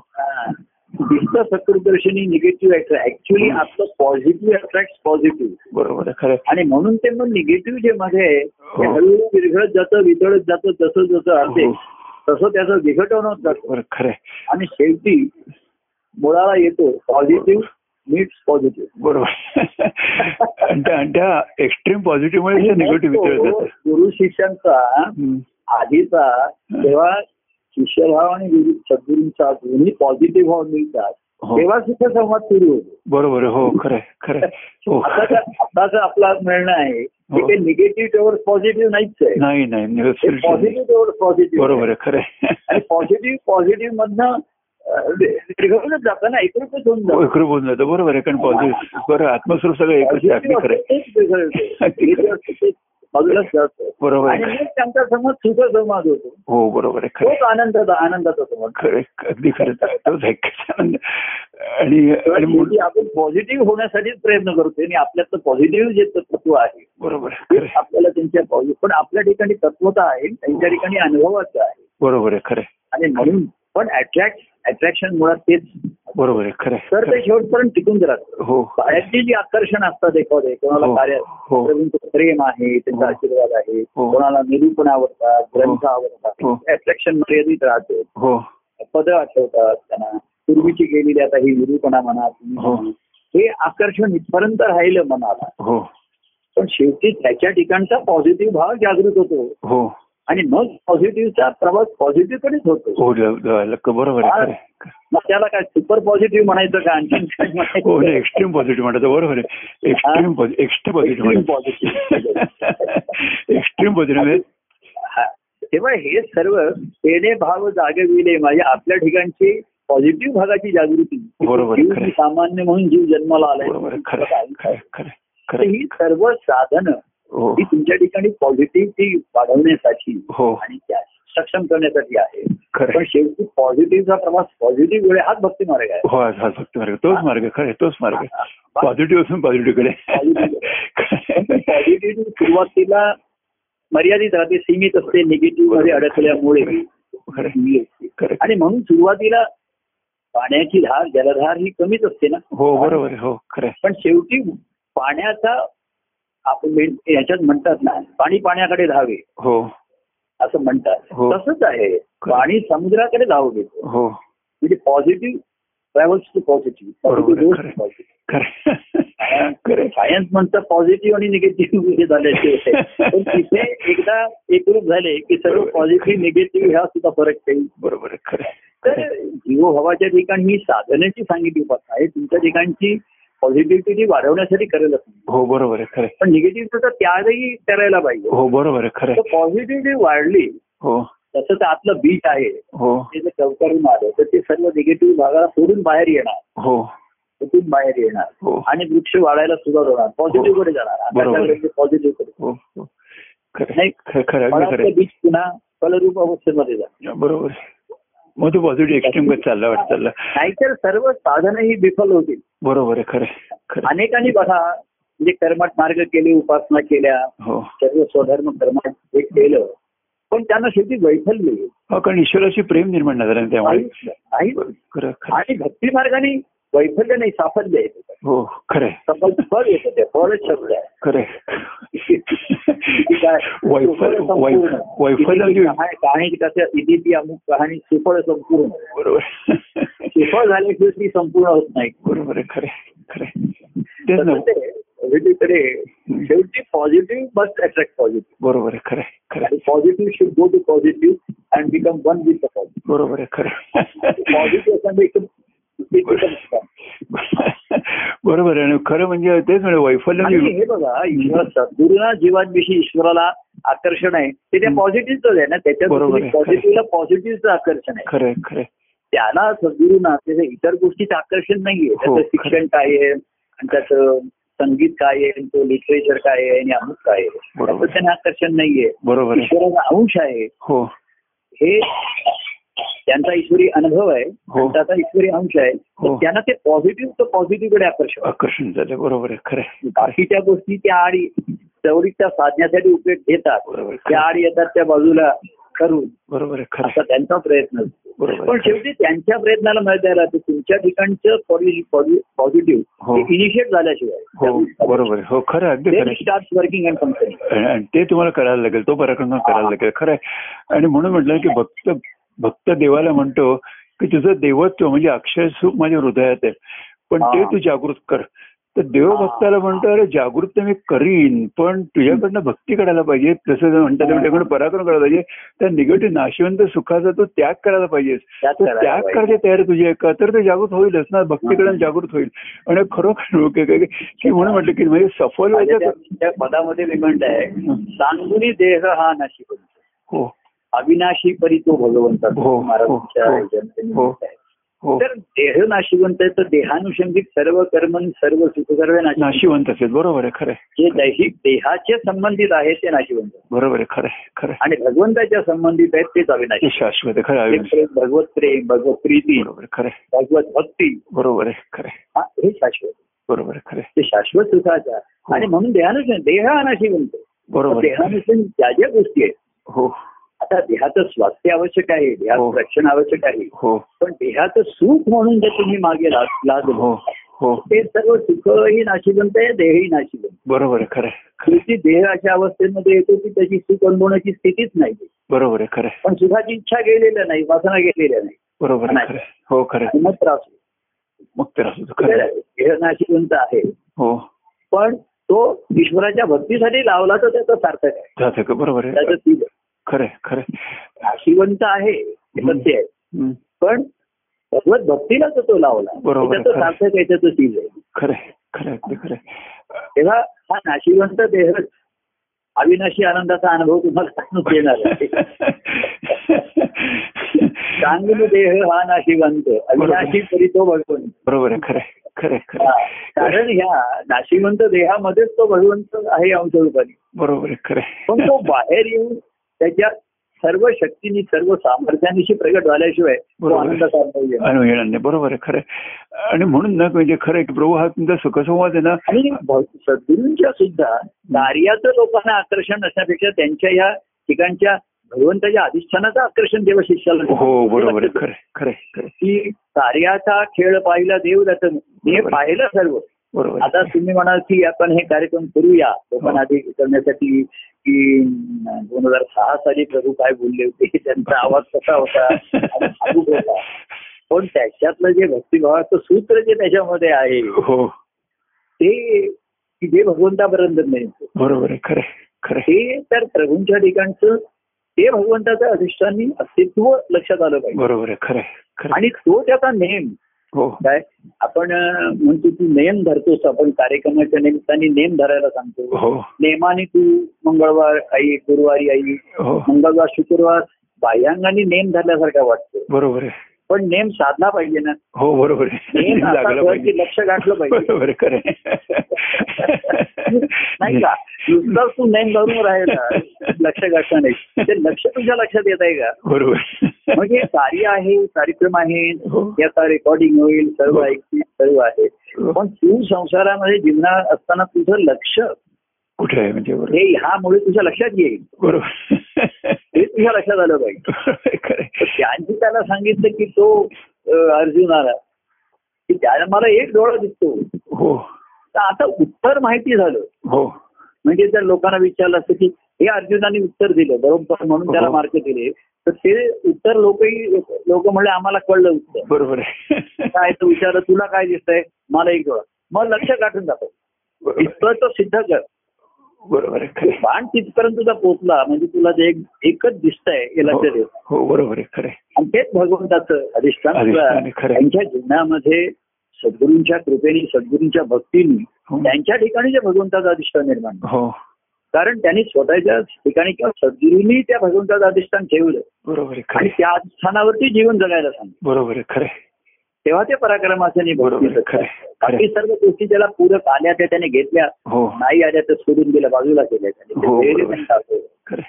दिसतं सकृतदर्शनी निगेटिव्ह अट्रॅक्ट. ऍक्च्युली आपलं पॉझिटिव्ह अट्रॅक्ट पॉझिटिव्ह. बरोबर खरं. आणि म्हणून ते मग निगेटिव्ह जे मध्ये हळूहळू विरघळत जातं वितळत जातं जसं जसं असेल तसं त्याचं विघटन होत जातं. खरं. आणि शेवटी मुळाला येतो पॉझिटिव्ह मीट्स पॉझिटिव्ह. बरोबर. आणि त्या एक्स्ट्रीम पॉझिटिव्ह मध्ये निगेटिव्ह वितळत जातं. गुरु शिष्यांचा आधीचा तेव्हा शिष्यभाव आणि सद्गुरूंचा दोन्ही पॉझिटिव्ह भाव मिळतात तेव्हा सुद्धा संवाद सुरू होतो. बरोबर. हो खरं खरं. आताच आपला म्हणणं आहे की ते निगेटिव्ह टोवर पॉझिटिव्ह नाहीच आहे. नाही नाही पॉझिटिव्ह टोवर पॉझिटिव्ह. बरोबर खरं. आणि पॉझिटिव्ह पॉझिटिव्ह मधनं विरघळूनच जातं ना एकरूपच होऊन जातं. एकरूप होऊन जातं. बरोबर आहे. कारण पॉझिटिव्ह बरं आत्मस्वरूप सगळं एकच बाजूलाच जातं. बरोबर. आणि त्यांचा समज सुद्धा संवाद होतो. हो बरोबर आहे खरं. आनंदाचा आनंदाचा समज. खरं अगदी खरंच आनंद. आणि आपण पॉझिटिव्ह होण्यासाठीच प्रयत्न करतोय आणि आपल्यातलं पॉझिटिव्ह जे तत्व आहे. बरोबर खरं. आपल्याला त्यांच्या पॉझिटिव्ह पण आपल्या ठिकाणी तत्वता आहे त्यांच्या ठिकाणी अनुभवाचं आहे. बरोबर आहे खरं. आणि म्हणून पण अट्रॅक्शन मुळात तेच. बरोबर आहे खरं. तर ते शेवटपर्यंत टिकून राहतं. हो बाहेरची जी आकर्षण असतात एखादे कोणाला कार्य प्रेम आहे त्यांचा आशीर्वाद आहे कोणाला निरूपण आवडतात ग्रंथ आवडतात अट्रॅक्शन मर्यादित राहते. हो पद आठवतात त्यांना पूर्वीची गेलेली आता ही निरूपणा म्हणा हे आकर्षण इथपर्यंत राहिलं मनाला. हो पण शेवटी त्याच्या ठिकाणचा पॉझिटिव्ह भाव जागृत होतो. हो आणि मग पॉझिटिव्हचा प्रवास पॉझिटिव्हकडेच होतो. बरोबर. मग त्याला काय सुपर पॉझिटिव्ह म्हणायचं का आणखी एक्स्ट्रीम पॉझिटिव्ह म्हणायचं. बरोबर आहे. एक्स्ट्रीम पॉझिटिव्ह तेव्हा हे सर्व तेने भाव जागविले म्हणजे आपल्या ठिकाणची पॉझिटिव्ह भागाची जागृती. बरोबर. सामान्य म्हणून जीव जन्माला आलाय. बरोबर खरं. ही सर्व साधनं ही तुमच्या ठिकाणी पॉझिटिव्हिटी वाढवण्यासाठी आणि सक्षम करण्यासाठी आहे. पण शेवटी पॉझिटिव्हचा प्रवास पॉझिटिव्ह वेळ हाच भक्ती मार्ग आहे. हो हाच भक्ती मार्ग तोच मार्ग. खरं तोच मार्ग पॉझिटिव्ह असून पॉझिटिव्हकडे. पॉझिटिव्ह सुरुवातीला मर्यादित राहते सीमित असते निगेटिव्ह मध्ये अडकल्यामुळे. आणि म्हणून सुरुवातीला पाण्याची धार जलधार ही कमीच असते ना. हो बरोबर. हो खरं. पण शेवटी पाण्याचा आपण याच्यात म्हणतात ना पाणी पाण्याकडे धावे. हो असं म्हणतात तसंच आहे पाणी समुद्राकडे धाव घेतो. हो म्हणजे positive travels to positive. Science म्हणतात पॉझिटिव्ह आणि निगेटिव्ह हे झाल्याचे पण तिथे एकदा एकरूप झाले की सर्व पॉझिटिव्ह निगेटिव्ह हा सुद्धा फरक काही. बरोबर खरं. तर जीवभावाच्या ठिकाणी ही साधनेची सांगितली उपासना आहे. तुमच्या ठिकाणची पॉझिटिव्हिटी वाढवण्यासाठी करायला सांगितलं. हो बरोबर आहे खरं. पण निगेटिव्ह सुद्धा त्यावेळी करायला पाहिजे. हो बरोबर आहे खरं. पॉझिटिव्हिटी वाढली हो तसं तर आपलं बीट आहे हो ते जर कवकारून आलं तर ते सर्व निगेटिव्ह भागाला सोडून बाहेर येणार. हो तिथून बाहेर येणार आणि वृक्ष वाढायला सुरुवात होणार. पॉझिटिव्ह कडे जाणार. पॉझिटिव्ह कडे नाही बीज पुन्हा फलरूप अवस्थेमध्ये जाणार. बरोबर. मग तो पॉझिटिव्ह एक्स्ट्रीम चालला वाटतं. नाहीतर सर्व साधनं ही विफल होतील. बरोबर आहे खरं. अनेकांनी बघा म्हणजे कर्मठ मार्ग केले उपासना केल्या सर्व स्वधर्म कर्मठ हे केलं पण त्यांना शेवटी वैफल्य. कारण ईश्वराशी प्रेम निर्माण झालं त्यामुळे. आणि भक्ती मार्गाने वैफल्य नाही साफल्य येते. हो खरं. सफल फळ येतं ते फळच शब्द आहे. खरं. वैफल्य कहाणी कसं इथे ती अमुक कहाणी सुफळ संपूर्ण. बरोबर. सुफळ झाल्याशिवाय ती संपूर्ण होत नाही. बरोबर आहे खरं खरं. तेच नव्हते पॉझिटिव्हकडे शेवटी पॉझिटिव्ह मस्ट अट्रॅक्ट पॉझिटिव्ह. बरोबर आहे खरं खरं. Positive should go to positive and become one with the positive. बरोबर आहे खरं. पॉझिटिव्ह एकदम बरोबर आहे खरं. म्हणजे तेच म्हणजे वैफल्य हे बघा ईश्वर सद्गुरूंना जीवांविषयी ईश्वराला आकर्षण आहे ते त्या पॉझिटिव्हच आहे ना त्याच्या. बरोबर. पॉझिटिव्हला पॉझिटिव्हचं आकर्षण आहे. खरं खरं. त्याला सद्गुरूंना त्याचं इतर गोष्टीचं आकर्षण नाहीये. त्याचं शिक्षण काय आहे आणि त्याचं संगीत काय आहे तो लिटरेचर काय आहे आणि अमुक काय आहे त्याचं त्यांना आकर्षण नाहीये. बरोबर. ईश्वराचा अंश आहे. हो हे त्यांचा ईश्वरी अनुभव आहे त्यांचा ईश्वरी अंश आहे तर त्यांना ते पॉझिटिव्ह तर पॉझिटिव्हकडे आकर्षण झालं. बरोबर आहे खरं. बाकीच्या गोष्टी त्या आडी चौरीच्या साधण्यासाठी उपयोग घेतात. त्या आडी येतात त्या बाजूला करून. बरोबर आहे खरं. त्यांचा प्रयत्न पण शेवटी त्यांच्या प्रयत्नाला मदत द्यायला तुमच्या ठिकाणचं पॉझिटिव्ह इनिशिएट झाल्याशिवाय. बरोबर. हो खरं अगदी. स्टार्ट वर्किंग अँड फंक्शन ते तुम्हाला करायला लागेल तो पराक्रम करायला लागेल. खरं आहे. आणि म्हणून म्हटलं की भक्त देवाला म्हणतो की तुझं देवत्व म्हणजे अक्षय सुख माझ्या हृदयात आहे पण ते तू जागृत कर. तर देवभक्ताला म्हणतो अरे जागृत तर मी करीन पण तुझ्याकडनं भक्ती करायला पाहिजे. जसं म्हणतात तुझ्याकडून पराक्रम करायला पाहिजे. त्या निगेटिव्ह नाशवंत सुखाचा तो त्याग करायला पाहिजे. त्याग करायची तयारी तुझी आहे का तर ते जागृत होईलच ना. भक्तीकडे जागृत होईल. आणि खरोखर की म्हणून म्हटलं की म्हणजे सफल व्हायच्या पदामध्ये मी म्हणताय सांगुनी देह हा नाशिक हो अविनाशी परी तो भगवंता महाराजांच्या. तर देह नाशिवंत आहे तर देहानुषंगिक सर्व कर्म सर्व सुख सर्व नाशिवंत असेल. बरोबर आहे खरं. जे दैहिक देहाचे संबंधित आहेत ते नाशिवंत. बरोबर आहे खरं खरं. आणि भगवंताच्या संबंधित आहेत तेच अविनाशी शाश्वत. खरं. भगवत प्रेम भगवत प्रीती. बरोबर खरं. भगवत भक्ती. बरोबर आहे खरं. हे शाश्वत. बरोबर आहे खरं. ते शाश्वत सुखाचा आणि म्हणून देहानुषंग देह अनाशिवंत. बरोबर. देहानुषंग ज्या ज्या गोष्टी आहेत हो आता देहाचं स्वास्थ्य आवश्यक आहे देहाचं रक्षण आवश्यक आहे पण देहाचं सुख म्हणून जर तुम्ही मागे ते सर्व सुखही नाशिवंत आहे देहही नाशिवंत. बरोबर आहे खरं. शेवटी देह अशा अवस्थेमध्ये येतो की त्याची सुख अनुभवण्याची स्थितीच नाही. बरोबर आहे खरं. पण सुखाची इच्छा गेलेल्या नाही वासना गेलेल्या नाही. बरोबर आहे हो खरं. मग त्रास मग त्रास देह नाशिवंत आहे हो पण तो ईश्वराच्या भक्तीसाठी लावला तर त्याचं सार्थक आहे. बरोबर आहे त्याचं खरं खरं. नाशिवंत आहे हे सत्य आहे पण भगवत भक्तीला तर तो लावला. बरोबर. सार्थक आहे त्याचं तीज आहे. खरं खरं खरं. तेव्हा हा नाशिवंत देहच अविनाशी आनंदाचा अनुभव तुम्हाला देणार आहे. सांगून देह हा नाशिवंत अविनाशी तरी तो भगवंत. बरोबर आहे खरं खरं खरं. कारण ह्या नाशिवंत देहामध्येच तो भगवंत आहे अंशरूपाने. बरोबर आहे खरं. पण तो बाहेर येऊन त्याच्या सर्व शक्तीनी सर्व सामर्थ्यानिशी प्रगट झाल्याशिवाय आनंद. बरोबर आहे खरं. आणि म्हणून ना म्हणजे खरं की प्रभू हा तुमचा सुखसंवाद आहे ना. आणि सद्गुरूंच्या सुद्धा कार्याचं लोकांना आकर्षण असण्यापेक्षा त्यांच्या या ठिकाणच्या भगवंताच्या अधिष्ठानाचं आकर्षण देव शिष्याला. हो बरोबर आहे खरं खरं. की कार्याचा खेळ पाहिला देव त्याचं हे पाहिलं सर्व. बरोबर. आता तुम्ही म्हणाल की आपण हे कार्यक्रम करूया लोकांना आधी करण्यासाठी की 2006 साली प्रभू काय बोलले होते त्यांचा आवाज कसा होता पण त्याच्यातलं जे भक्तिभावाचं सूत्र जे त्याच्यामध्ये आहे ते की जे भगवंतापर्यंत नाही. बरोबर खरं खरं. हे तर प्रभूंच्या ठिकाणचं ते भगवंताच्या अधिष्ठानी अस्तित्व लक्षात आलं पाहिजे. बरोबर आहे, खरं आहे. आणि तो त्याचा नेम काय आपण म्हणतो तू नेम धरतोस, आपण कार्यक्रमाच्या निमित्ताने नेम धरायला सांगतो. नेमाने तू मंगळवार आई, गुरुवारी आई, मंगळवार शुक्रवार बाह्यांनी नेम धरल्यासारखा वाटतो. बरोबर आहे, पण नेम साधला पाहिजे ना. हो बरोबर, नेम लागल्यावरती लक्ष घातलं पाहिजे. खरं नाही का, नुसताच तू नेम धरून राहिला लक्ष घातलं नाही, ते लक्ष तुझ्या लक्षात येत आहे का. बरोबर, म्हणजे कार्य आहे, कार्यक्रम आहे, याचा रेकॉर्डिंग होईल, सर्व ऐकतील, सर्व आहे, पण तू संसारामध्ये जीवनात असताना तुझं लक्ष कुठे आहे म्हणजे हे ह्यामुळे तुझ्या लक्षात येईल. बरोबर, हे तुझ्या लक्षात आलं पाहिजे. त्यांनी त्याला सांगितलं की तो अर्जुनाला की त्याला मला एक डोळा दिसतो. हो, तर आता उत्तर माहिती झालं. हो, म्हणजे जर लोकांना विचारलं असतं की हे अर्जुनाने उत्तर दिलं बरोबर म्हणून त्याला मार्क दिले, तर ते उत्तर लोक म्हणले आम्हाला कळलं उत्तर. बरोबर काय, तर विचारलं तुला काय दिसतंय, मला एक डोळा, मग लक्ष गाठून जातो इतकं तो सिद्ध कर. बरोबर, बाण तिथपर्यंत तुझा पोचला म्हणजे तुला जे एकच दिसतंय हे लक्षात येत. हो बरोबर, खरं. आणि तेच भगवंताचं अधिष्ठान त्यांच्या जीवनामध्ये सद्गुरूंच्या कृपेने, सद्गुरूंच्या भक्तीने त्यांच्या ठिकाणी जे भगवंताचं अधिष्ठान निर्माण, कारण त्यांनी स्वतःच्या ठिकाणी किंवा सद्गुरूंनी त्या भगवंताचं अधिष्ठान ठेवलं. बरोबर, आणि त्या अधिष्ठानावरती जीवन जगायला सांगितलं. बरोबर, खरं. तेव्हा ते पराक्रमाचं. बरोबर, खरं. बाकी सर्व गोष्टी त्याला पूरक आल्या त्या त्याने घेतल्या, नाही आल्या तर सोडून गेल्या, बाजूला केल्या त्याने.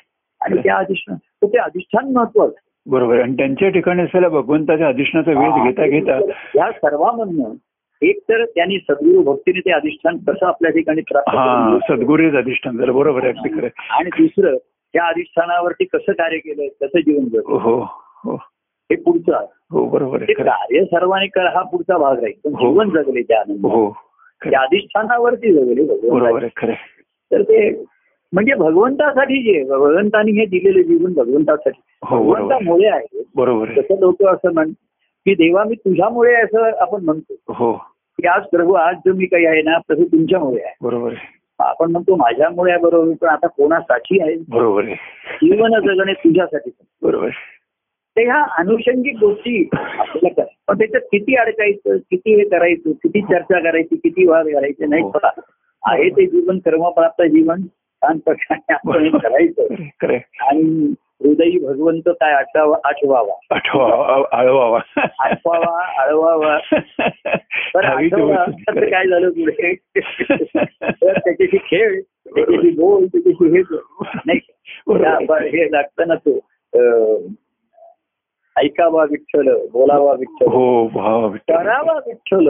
आणि त्या अधिष्ठान महत्वाचं. बरोबर, आणि त्यांच्या ठिकाणी असलेल्या भगवंताच्या अधिष्ठानाचा वेध घेता घेता या सर्वांमधनं एक तर त्यांनी सद्गुरू भक्तीने ते अधिष्ठान कसं आपल्या ठिकाणी प्राप्त, सद्गुरूच अधिष्ठान झालं. बरोबर आहे, खरं. आणि दुसरं त्या अधिष्ठानावरती कसं कार्य केलं, कसं जीवन जगलं. हो हो, हे पुढचं आहे. हो बरोबर, कार्य सर्वांनी कर हा पुढचा भाग राहील. जीवन जगले त्या आनंद अधिष्ठानावरती जगले. बरोबर, खरं. तर ते म्हणजे भगवंतासाठी जे भगवंतानी हे दिलेले जीवन भगवंतासाठी, भगवंतामुळे आहे. बरोबर, तसं लोक असं म्हण की देवा मी तुझ्यामुळे असं आपण म्हणतो. हो, की आज प्रभू आज जो मी काही आहे ना प्रभू तुमच्यामुळे आहे. बरोबर, आपण म्हणतो माझ्यामुळे आहे. बरोबर, पण आता कोणासाठी आहे. बरोबर, जीवन जगणे तुझ्यासाठी. बरोबर, ते ह्या आनुषंगिक गोष्टी आपल्याला करायचं, पण त्याच्यात किती अडकायचं, किती हे करायचं, किती चर्चा करायची, किती वाद करायचे नाही. मला आहे ते जीवन कर्मप्राप्त जीवन छान प्रकारे आपण करायचं. आणि हृदयी भगवंत काय आठवावा. तर आठवा तर काय झालं पुढे, तर त्याच्याशी खेळ, त्याच्याशी बोल, त्याच्याशी हे नाही हे लागतं ना. तो ऐकावा विठ्ठल, बोलावा विठ्ठल, हो करावा विठ्ठल.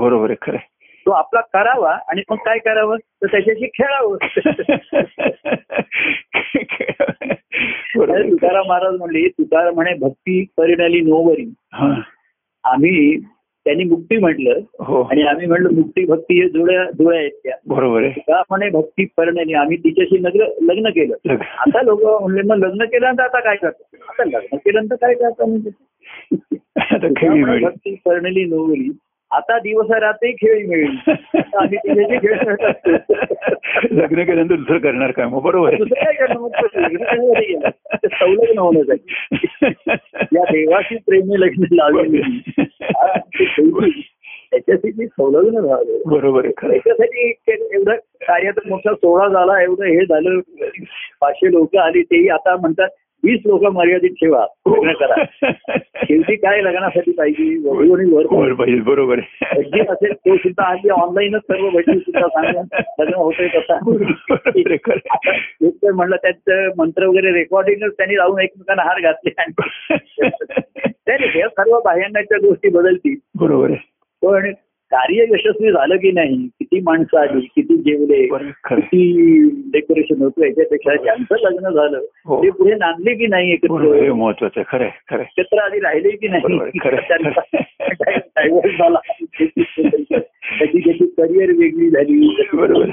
बरोबर आहे, खरं. तो आपला करावा आणि मग काय करावं, तर त्याच्याशी खेळावं. तुकाराम महाराज म्हणले, तुकाराम म्हणे भक्ती परिणाली नोवरी. आम्ही त्यांनी मुक्ती म्हटलं आणि आम्ही म्हणलो मुक्ती भक्ती हे जुळ्या आहेत त्या. बरोबर आहे. का म्हणे भक्ती परिणाली, आम्ही तिच्याशी लग्न केलं. आता लोक म्हणले मग लग्न केल्यानंतर आता काय करतात, आता लग्न केल्यानंतर काय करतात, म्हणजे भक्ती परिणाली नोवरी. आता दिवसा रात्री खेळी मिळेल, आम्ही तिच्याशी खेळ. लग्न केल्यानंतर दुसरं करणार काय, मग बरोबर काय करणार, संलग्न होणं जाईल या देवाशी प्रेमी लग्न लावले त्याच्यासाठी संलग्न झालं. बरोबर, त्याच्यासाठी एवढं कार्य तर मोठा सोहळा झाला, एवढं हे झालं, 500 लोक आली, तेही आता म्हणतात 20 लोक मर्यादित ठेवा, लग्न करा. शेवटी काय लग्नासाठी पाहिजे वर पाहिजे. बरोबर, असेल तो सुद्धा आधी ऑनलाईनच सर्व भेटली सुद्धा सांगा लग्न होतंय कसा. एक तर म्हणलं त्याचं मंत्र वगैरे रेकॉर्डिंगच त्यांनी लावून एकमेकांना हार घातले. आणि हे सर्व बाह्यांच्या गोष्टी बदलतील. बरोबर आहे, पण कार्य यशस्वी झालं की नाही, किती माणसं आली, किती जेवले, किती डेकोरेशन होतं, याच्यापेक्षा ज्यांचं लग्न झालं ते पुढे नांदले की नाही, एकत्र महत्वाचं. खरं खरं, एकत्र आधी राहिले की नाही, डायव्हर्स झाला, त्याची त्याची करिअर वेगळी झाली. बरोबर,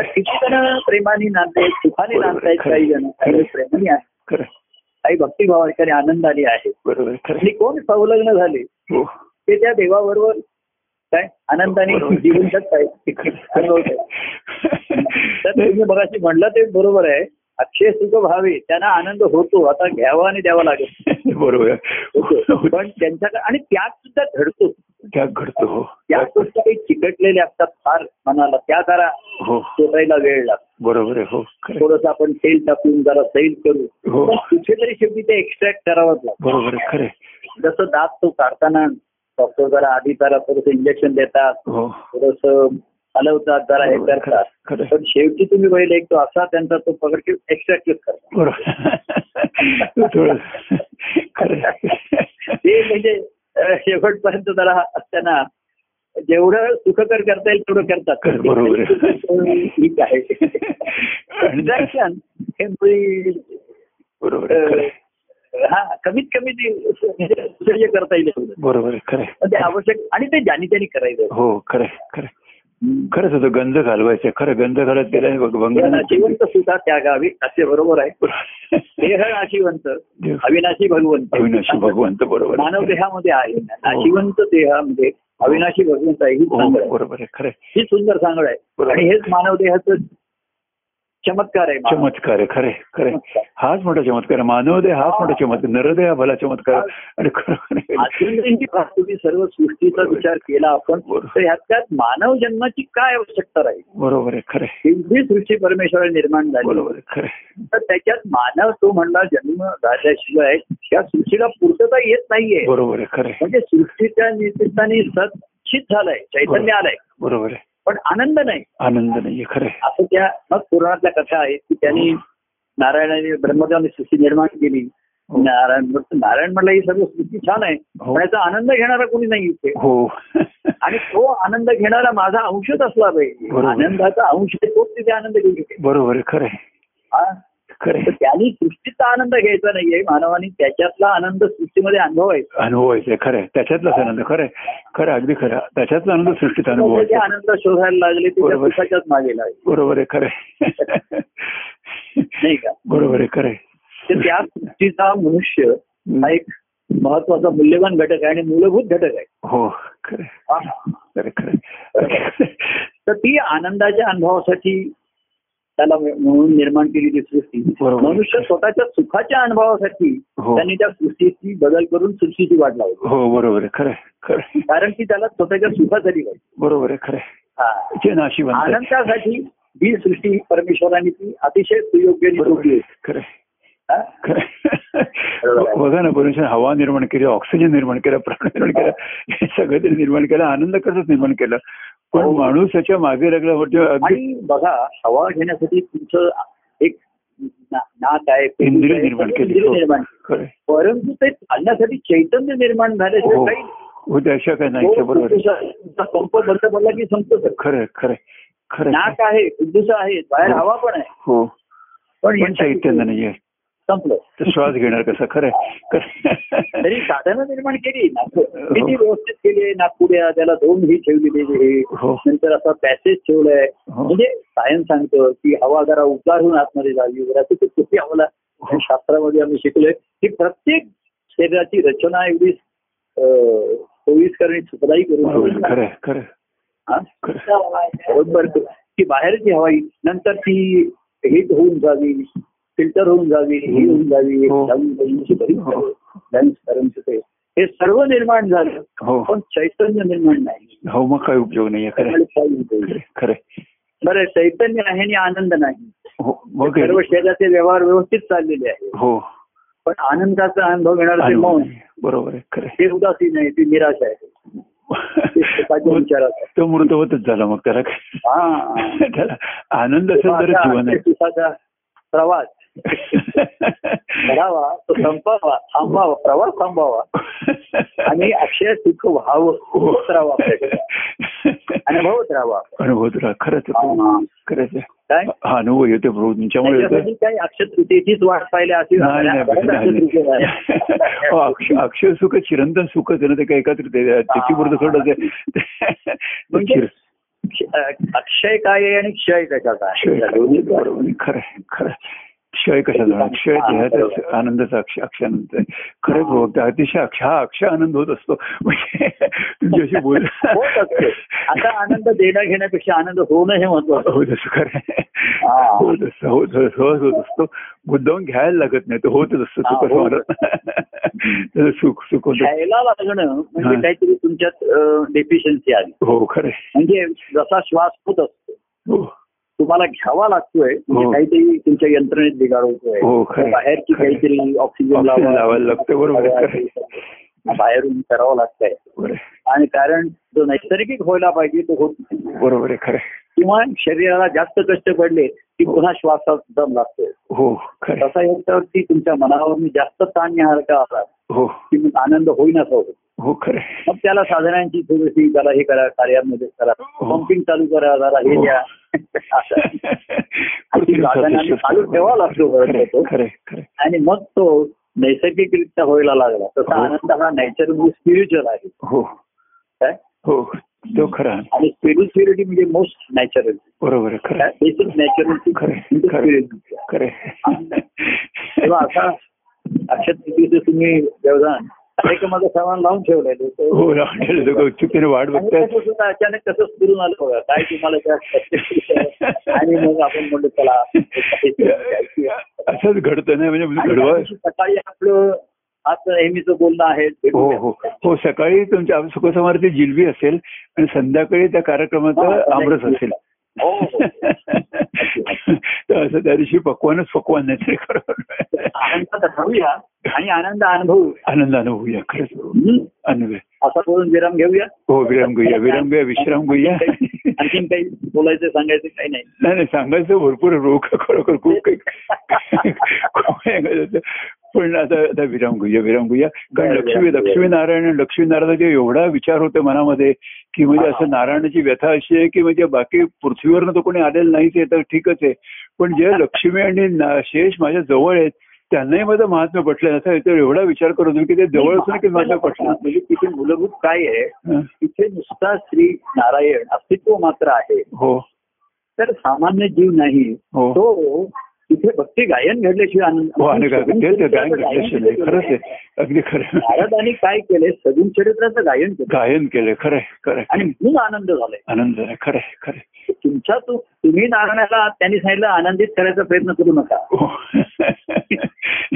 किती जण प्रेमाने नांदतायत, सुखाने नांदतायत, काही जण प्रेमाने आहेत, खरं, काही भक्तिभावाने आनंदाने आहेत. बरोबर, खरं. कोण संलग्न झाले ते त्या देवाबरोबर काय आनंदाने जीवन जगत आहे. तर तुम्ही बघाशी म्हणलं ते बरोबर आहे अक्षय सुख व्हावे, त्यांना आनंद होतो. आता घ्यावा आणि द्यावा लागेल बरोबर. पण त्यांच्याकडे आणि त्यात सुद्धा घडतो, त्यात घडतो, त्यात सुद्धा काही चिकटलेले असतात फार मनाला, त्या जरा शोधायला वेळ लागतो बरोबर. हो, थोडस आपण तेल टाकून जरा सैल करू, कुठेतरी शेवटी ते एक्स्ट्रॅक्ट करावंच लागतं बरोबर. खरे जसं दात तो काढताना डॉक्टर जरा आधी जरा थोडस इंजेक्शन देतात, थोडस हलवतात, जरा हे करतात, पण शेवटी तुम्ही बैल एक तो असा त्यांचा तो पकड एक्स्ट्रॅक्ट करतात बरोबर. ते म्हणजे शेवटपर्यंत जरा असताना जेवढं सुखकर करता येईल तेवढं करतात बरोबर. ठीक आहे, इंजेक्शन हे बरोबर. हा, कमीत कमी ते करता येईल बरोबर. खरं ते आवश्यक आणि ते ज्यानी त्यांनी करायचं. हो खरं खरं खरंच होतं. गंध घालवायचं, खरं गंध घालत गेल्याने भगवंत जिवंत सुद्धा त्यागावी असे बरोबर आहे. देह नाशिवंत अविनाशी भगवंत, अविनाशी भगवंत बरोबर. मानव देहामध्ये आहे नाशिवंत, देहामध्ये अविनाशी भगवंत आहे. ही बरोबर आहे खरं, ही सुंदर सांगड आहे आणि हेच मानव देहाचं चमत्कार आहे. चमत्कार आहे खरे खरे, हाच मोठा चमत्कार आहे मानवदेह, हाच मोठा चमत्कार, नरदेह भला चमत्कार. आणि तुम्ही सर्व सृष्टीचा विचार केला आपण तर ह्याच्यात मानव जन्माची काय आवश्यकता राहील बरोबर आहे खरे. एवढी सृष्टी परमेश्वराने निर्माण झाली बरोबर खरे, तर त्याच्यात मानव तो म्हणला जन्म झाल्याशिवाय या सृष्टीला पूर्तता येत नाहीये बरोबर आहे खरे. म्हणजे सृष्टीच्या निमित्ताने सचित झालंय, चैतन्य आलंय बरोबर आहे, पण आनंद नाही, आनंद नाही खरं. असं त्या मग पुराणातल्या कथा आहेत की त्यांनी नारायणाने ब्रह्मदेवाने सृष्टी निर्माण केली, नारायण म्हटलं ही सर्व सृष्टी छान आहे पण याचा आनंद घेणारा कोणी नाही इथे. हो, आणि तो आनंद घेणारा माझा अंशच असला पाहिजे, आनंदाचा अंश तोच तिथे आनंद घेऊ शकते बरोबर खरं आहे खरं. त्यांनी सृष्टीचा आनंद घ्यायचा नाहीये, मानवाने त्याच्यातला आनंद सृष्टीमध्ये अनुभवायचा, अनुभवायचा खरं, त्याच्यातलाच आनंद खरं खरं अगदी खरं. त्याच्यातला आनंद सृष्टीचा अनुभवायचा, आनंद शोधायला लागले त्याच्याच मागे लागले बरोबर आहे खरं नाही का बरोबर आहे खरं. तर त्या सृष्टीचा मनुष्य हा एक महत्वाचा मूल्यवान घटक आहे आणि मूलभूत घटक आहे. हो खरं खरं. तर ती आनंदाच्या अनुभवासाठी त्याला म्हणून निर्माण केली ती सृष्टी. मनुष्य स्वतःच्या सुखाच्या अनुभवासाठी त्यांनी त्या सृष्टीची बदल करून सृष्टीची वाट लावली. हो बरोबर आहे खरं खरं, कारण की त्याला स्वतःच्या सुखासाठी पाहिजे बरोबर आहे खरं. हा, आनंदासाठी ही सृष्टी परमेश्वराने ती अतिशय सुयोग्य निवडली खरं खरं. बघा ना, परमेश्वर हवा निर्माण केली, ऑक्सिजन निर्माण केला, प्राण निर्माण केला, हे सगळं निर्माण केलं, आनंद कसंच निर्माण केलं, पण माणूस त्याच्या मागे लागला होता. आणि बघा, हवा घेण्यासाठी तुमचं एक नाक आहे, इंद्रिय निर्माण केली, परंतु ते आणण्यासाठी चैतन्य निर्माण झाल्याशिवाय होत्या काय नाही बरोबर. पंप बंद पडला की संपतो खरं खरं खरं. नाक आहे, कुंडूस आहे, बाहेर हवा पण आहे, हो, पण चैतन्य नाही आहे, संपलं. श्वास घेणार कसं खरं तरी साधनं निर्माण केली, किती व्यवस्थित केली, नागपुड्या त्याला दोन ही ठेवलेली, नंतर असा पॅसेज ठेवलाय. म्हणजे सायन्स सांगतं की हवा जरा उभारून आतमध्ये जावी वगैरे, असं किती आम्हाला शास्त्रामध्ये आम्ही शिकलोय की प्रत्येक शरीराची रचना एवढी सोयीस्कर आणि सुखदायी करून खरं बरोबर की बाहेरची हवा नंतर ती हिट होऊन जावी, फिल्टर होऊन जावी, ही होऊन जावी, बरीच हे सर्व निर्माण झालं, पण चैतन्य निर्माण नाही. हो, मग काही उपयोग नाही खरं. बरं, चैतन्य आहे आणि आनंद नाही, सर्व शरीराचे व्यवहार व्यवस्थित चाललेले आहे, हो, पण आनंदाचा अनुभव घेणार ते मौन बरोबर खरं. हे उदासी नाही, ती निराशा आहे, तो मृतवतच झाला. मग त्याला त्याला आनंद असेल तर जीवन आहे. सुखाचा प्रवास करावा, तो संपावा, थांबावा, प्रवास थांबावा आणि अक्षय सुख व्हावं होत राहावं, आपल्याकडे अनुभवत राहावा, अनुभवत राहा. खरंच खरंच काय हा अनुभव येतो प्रभू तुमच्यामुळे. काही अक्षय तृतीयेचीच वाट पाहिली अशी नाही, अक्षय सुख चिरंतन सुखच आहे ना, ते काही एकत्र त्याची पुरतं सोडत. अक्षय काय आहे आणि क्षय त्याच्यात आहे, खरं खरं. क्षय कशा झाला, क्षय देहाचा आनंदाचा अक्षानंद आहे. खरंच बघता अतिशय अक्षय आनंद होत असतो. म्हणजे तुझी अशी बोल आता आनंद देणं घेण्यापेक्षा आनंद होणं हे महत्वाचं होत असं खरं होत असतो. मुद्दाम घ्यायला लागत नाही, तो होतच असतो. तू कसं म्हणत सुख सुख घ्यायला लागणं म्हणजे काहीतरी तुमच्यात डेफिशियन्सी आली. हो खरं. म्हणजे जसा श्वास होत असतो तुम्हाला घ्यावा लागतोय, काहीतरी तुमच्या यंत्रणेत बिघाड होतोय, बाहेरची काहीतरी ऑक्सिजन लावायला लागतोय, बरोबर बाहेरून करावं लागतंय. आणि कारण जो नैसर्गिक व्हायला पाहिजे तो होत नाही, बरोबर आहे खरं. किंवा शरीराला जास्त कष्ट पडले की पुन्हा श्वासात दम लागतोय. हो खरं. तसा याच्यावरती तुमच्या मनावर जास्त ताण घ्यायला आला की मग आनंद होईन असा होतो. हो खरं. मग त्याला साधनांची थोडीशी त्याला हे करा, कार्यामध्ये करा, पंपिंग चालू करा, जरा हे द्या, चालू ठेवा लागतो. आणि मग तो नैसर्गिकरित्या व्हायला लागला. तसा आनंद हा नॅचरल स्पिरिच्युअल आहे. हो काय. हो तो खरा. आणि स्पिरिच्युअलिटी म्हणजे मोस्ट नॅचरल, बरोबर खरं. बेसिक नॅचरल खरं. तेव्हा आता अक्षय तृतीयेचं तुम्ही व्यवधान कार्यक्रमाचं सामान लावून ठेवलंय. चुकीने वाट बघत अचानक कसं फिरून आलं बघा काय तुम्हाला त्या. आणि मग आपण म्हणतो चला असंच घडतं ना. म्हणजे सकाळी आपलं आज नेहमीच बोलणं आहे. हो हो हो. सकाळी तुमच्या सुखसंवादाची जिलबी असेल आणि संध्याकाळी त्या कार्यक्रमाचं आमरस असेल. असं त्या दिवशी पक्वानच पक्वान नाही. आनंदात राहूया आणि आनंद अनुभवू, आनंद अनुभवूया खरंच. अनुभव असं बोलून विराम घेऊया. हो विराम घेऊया, विराम घेऊया, विश्राम घेऊया. आणखीन काही बोलायचं सांगायचं काही नाही. नाही नाही सांगायचं भरपूर रोख खरोखर खूप काही. पण आता विराम घेऊया, विराम घेऊया. कारण लक्ष्मीनारायण लक्ष्मीनारायणाचा एवढा विचार होतो मनामध्ये की म्हणजे असं नारायणाची व्यथा अशी आहे की म्हणजे बाकी पृथ्वीवरनं तो कोणी आलेलं नाहीच आहे तर ठीकच आहे, पण जे लक्ष्मी आणि शेष माझ्या जवळ आहेत त्यांनाही माझं महात्म्य पटलं. असं एवढा विचार करत होतो की ते जवळ असून की माझं पटलं. म्हणजे तिथे मूलभूत काय आहे, तिथे नुसता श्री नारायण अस्तित्व मात्र आहे. हो तर सामान्य जीव नाही तो. तिथे भक्ती गायन घडल्याशिवाय आनंद. खरंच आहे अगदी खरं. नारदांनी काय केलंय, सगुण चरित्राचं गायन केलंय. खरंय खरं. आणि म्हणून आनंद झालाय, आनंद झालाय. खरंय खरंय. तुमच्या तुम्ही नारायणाला त्यांनी सांगितलं आनंदित करायचा प्रयत्न करू नका.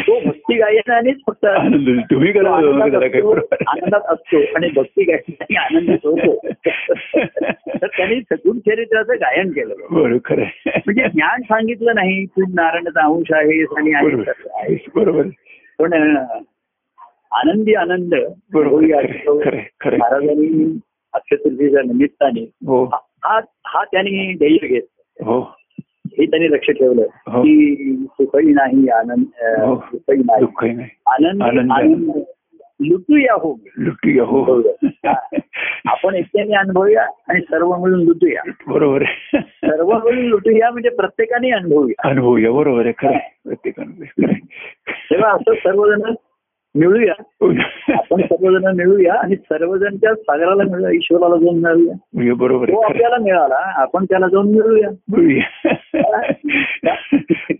तो भक्ती गायनानेच फक्त आनंद तुम्ही करा. आनंदात असतो आणि भक्ती गायनाने आनंदित होतो. तर त्यांनी सगुण चरित्राचं गायन केलं. बरोबर खरं. म्हणजे ज्ञान सांगितलं नाही तू नारायणाचा अंश आहेस आणि आहेस, बरोबर. पण आनंदी आनंद महाराजांनी अक्षय तृतीयेच्या निमित्ताने हा त्यांनी ध्येय घेतलं. हे त्यांनी लक्ष ठेवलं की सुखही नाही आनंद, सुखही नाही आनंद, आनंद लुटूया. हो लुटूया. हो आपण एकट्याने अनुभवूया आणि सर्व मिळून लुटूया. बरोबर. सर्व मिळून लुटूया म्हणजे प्रत्येकाने अनुभवूया, अनुभवूया. बरोबर आहे खरं. प्रत्येकाने तेव्हा असं सर्वजण मिळूया. आपण सर्वजण मिळूया आणि सर्वजण त्या सागराला मिळूया, ईश्वराला जाऊन मिळूया. बरोबर. तो आपल्याला मिळाला, आपण त्याला जाऊन मिळूया, मिळूया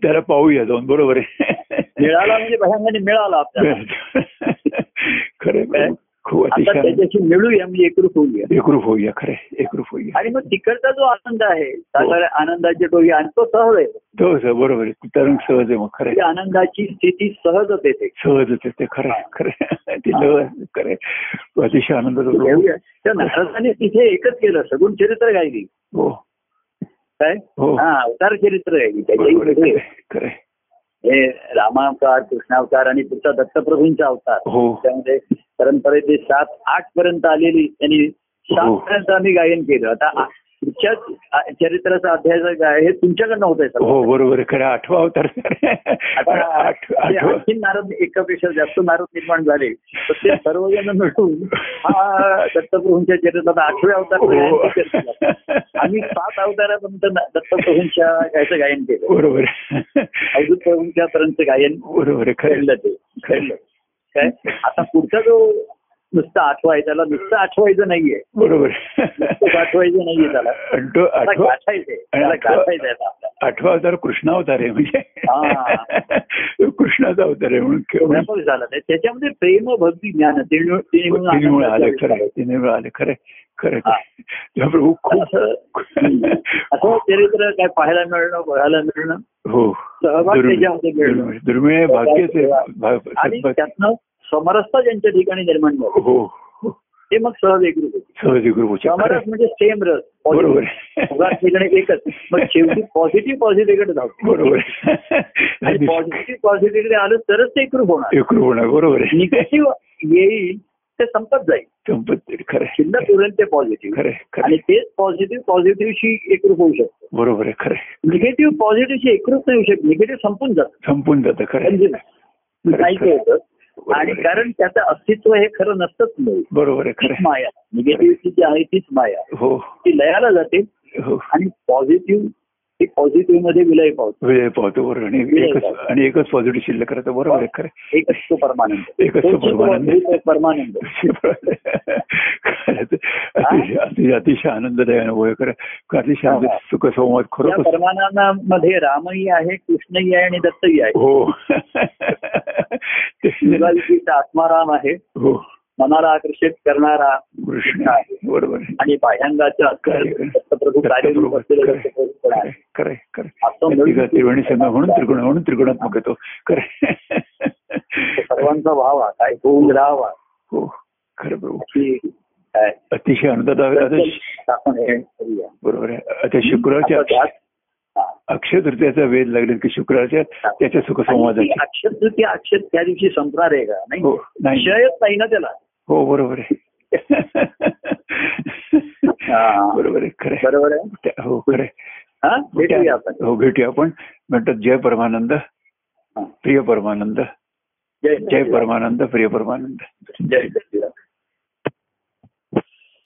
त्याला पाहूया जाऊन. बरोबर आहे. मिळाला म्हणजे भयांनी मिळाला आपल्याला. खरं. त्याच्याशी मिळूया म्हणजे एकरूप होऊया, एकरूप होऊया. खरं एकरूप होऊया. आणि मग तिकडचा जो आनंद आहे साधारण आनंदाचे डोळे आणि तो सहज आहे. तो सर बरोबर आहे. तरंग सहज आहे. मग खरं आनंदाची स्थिती सहजच येते, सहजच येते. खरं खरं खरं. अतिशय आनंदाचा घेऊया. त्या नारदाने तिथे एकच केलं, सगुण चरित्र गायली. हो काय. हा अवतार चरित्र गायली त्याच्याही. खरं. हे रामावतार, कृष्णावतार आणि पुढचा दत्तप्रभूंचा अवतार. त्यामध्ये परंपरेचे 7-8 पर्यंत आलेली त्यांनी 7 पर्यंत आम्ही गायन केलं. आता पुढच्या चरित्राचा अध्याय हे तुमच्याकडनं होत आहे. हो बरोबर खरं. 8वा अवतार. आणखी नारद एकापेक्षा जास्त नारद निर्माण झाले तर ते सर्वजण मिळून हा दत्तप्रभूंच्या चरित्राचा 8व्या अवतार. आम्ही 7 अवतारापर्यंत दत्तप्रभूंच्या गायचं गायन केलं. बरोबर. अवधूत प्रभूंच्या पर्यंत गायन. बरोबर खेळलं ते खेळलं काय. आता पुढचा जो नुसतं आठवाय त्याला नुसतं आठवायचं नाहीये. बरोबर. आठवायचं नाहीये त्याला, गाठायचंय त्याला, गाठायचंय आपल्याला. आठवा अवतार कृष्णा अवतार आहे, म्हणजे कृष्णाचा अवतार आहे म्हणून झाला नाही. त्याच्यामध्ये प्रेम भक्ती ज्ञान तीन आलं. खरं तीन वेळा आले. खरं खरं प्रभू खूप असं चरित्र काय पाहायला मिळणं बघायला मिळणं हो सहभाग त्याच्यामध्ये मिळणं दुर्मिळ भाग्यच. आणि त्यातनं समरसता ज्यांच्या ठिकाणी निर्माण झाली हो ते मग सहज एकरूप समरस म्हणजे सेम रस बरोबर एकच. मग शेवटी पॉझिटिव्ह धावतो बरोबर. आणि पॉझिटिव्ह आलं तरच ते एकरूप होणार बरोबर. निगेटिव्ह येईल ते संपत जाईल खरं शिल्लक उरेल ते पॉझिटिव्ह. आणि तेच पॉझिटिव्हशी एकरूप होऊ शकतो बरोबर आहे खरं. निगेटिव्ह पॉझिटिव्हशी एकरूप नाही होऊ शकत. निगेटिव्ह संपून जातं खरं नाही काय होतं. आणि कारण त्याचं अस्तित्व हे खरं नसतंच नाही बरोबर आहे खरं. माया निगेटिव्ह जी आहे तीच माया हो ती लयाला जाते हो. आणि पॉझिटिव्ह मध्ये विलय पावतो बरोबर. आणि एकच पॉझिटिव्ह शिल्लक करतो बरोबर आहे खरं. एकच परमानंद अतिशय आनंददायी अनुभव आहे खरं. अतिशय सुख संवाद खरं. परमानंदामध्ये रामही आहे कृष्णही आहे आणि दत्तही आहे हो. आत्माराम आहे हो. मनाला आकर्षित करणारा कृष्ण आहे बरोबर. आणि बाह्यांगाच्या म्हणून त्रिगुणात्मक येतो खरं. सर्वांचा व्हावा काय होऊन राहावा हो खरं प्रभू. अतिशय आनंददायक बरोबर आहे. आता शुक्राच्या अक्षय तृतीयाचा वेध लागले की शुक्राच्या त्याच्या सुखसंवादाची अक्षय तृतीया अक्षय त्या दिवशी संपणार आहे का नाही क्षयच नाही ना त्याला हो बरोबर आहे बरोबर आहे खरं बरोबर आहे हो खरं. भेटूया आपण म्हणतात जय परमानंद प्रिय परमानंद जय.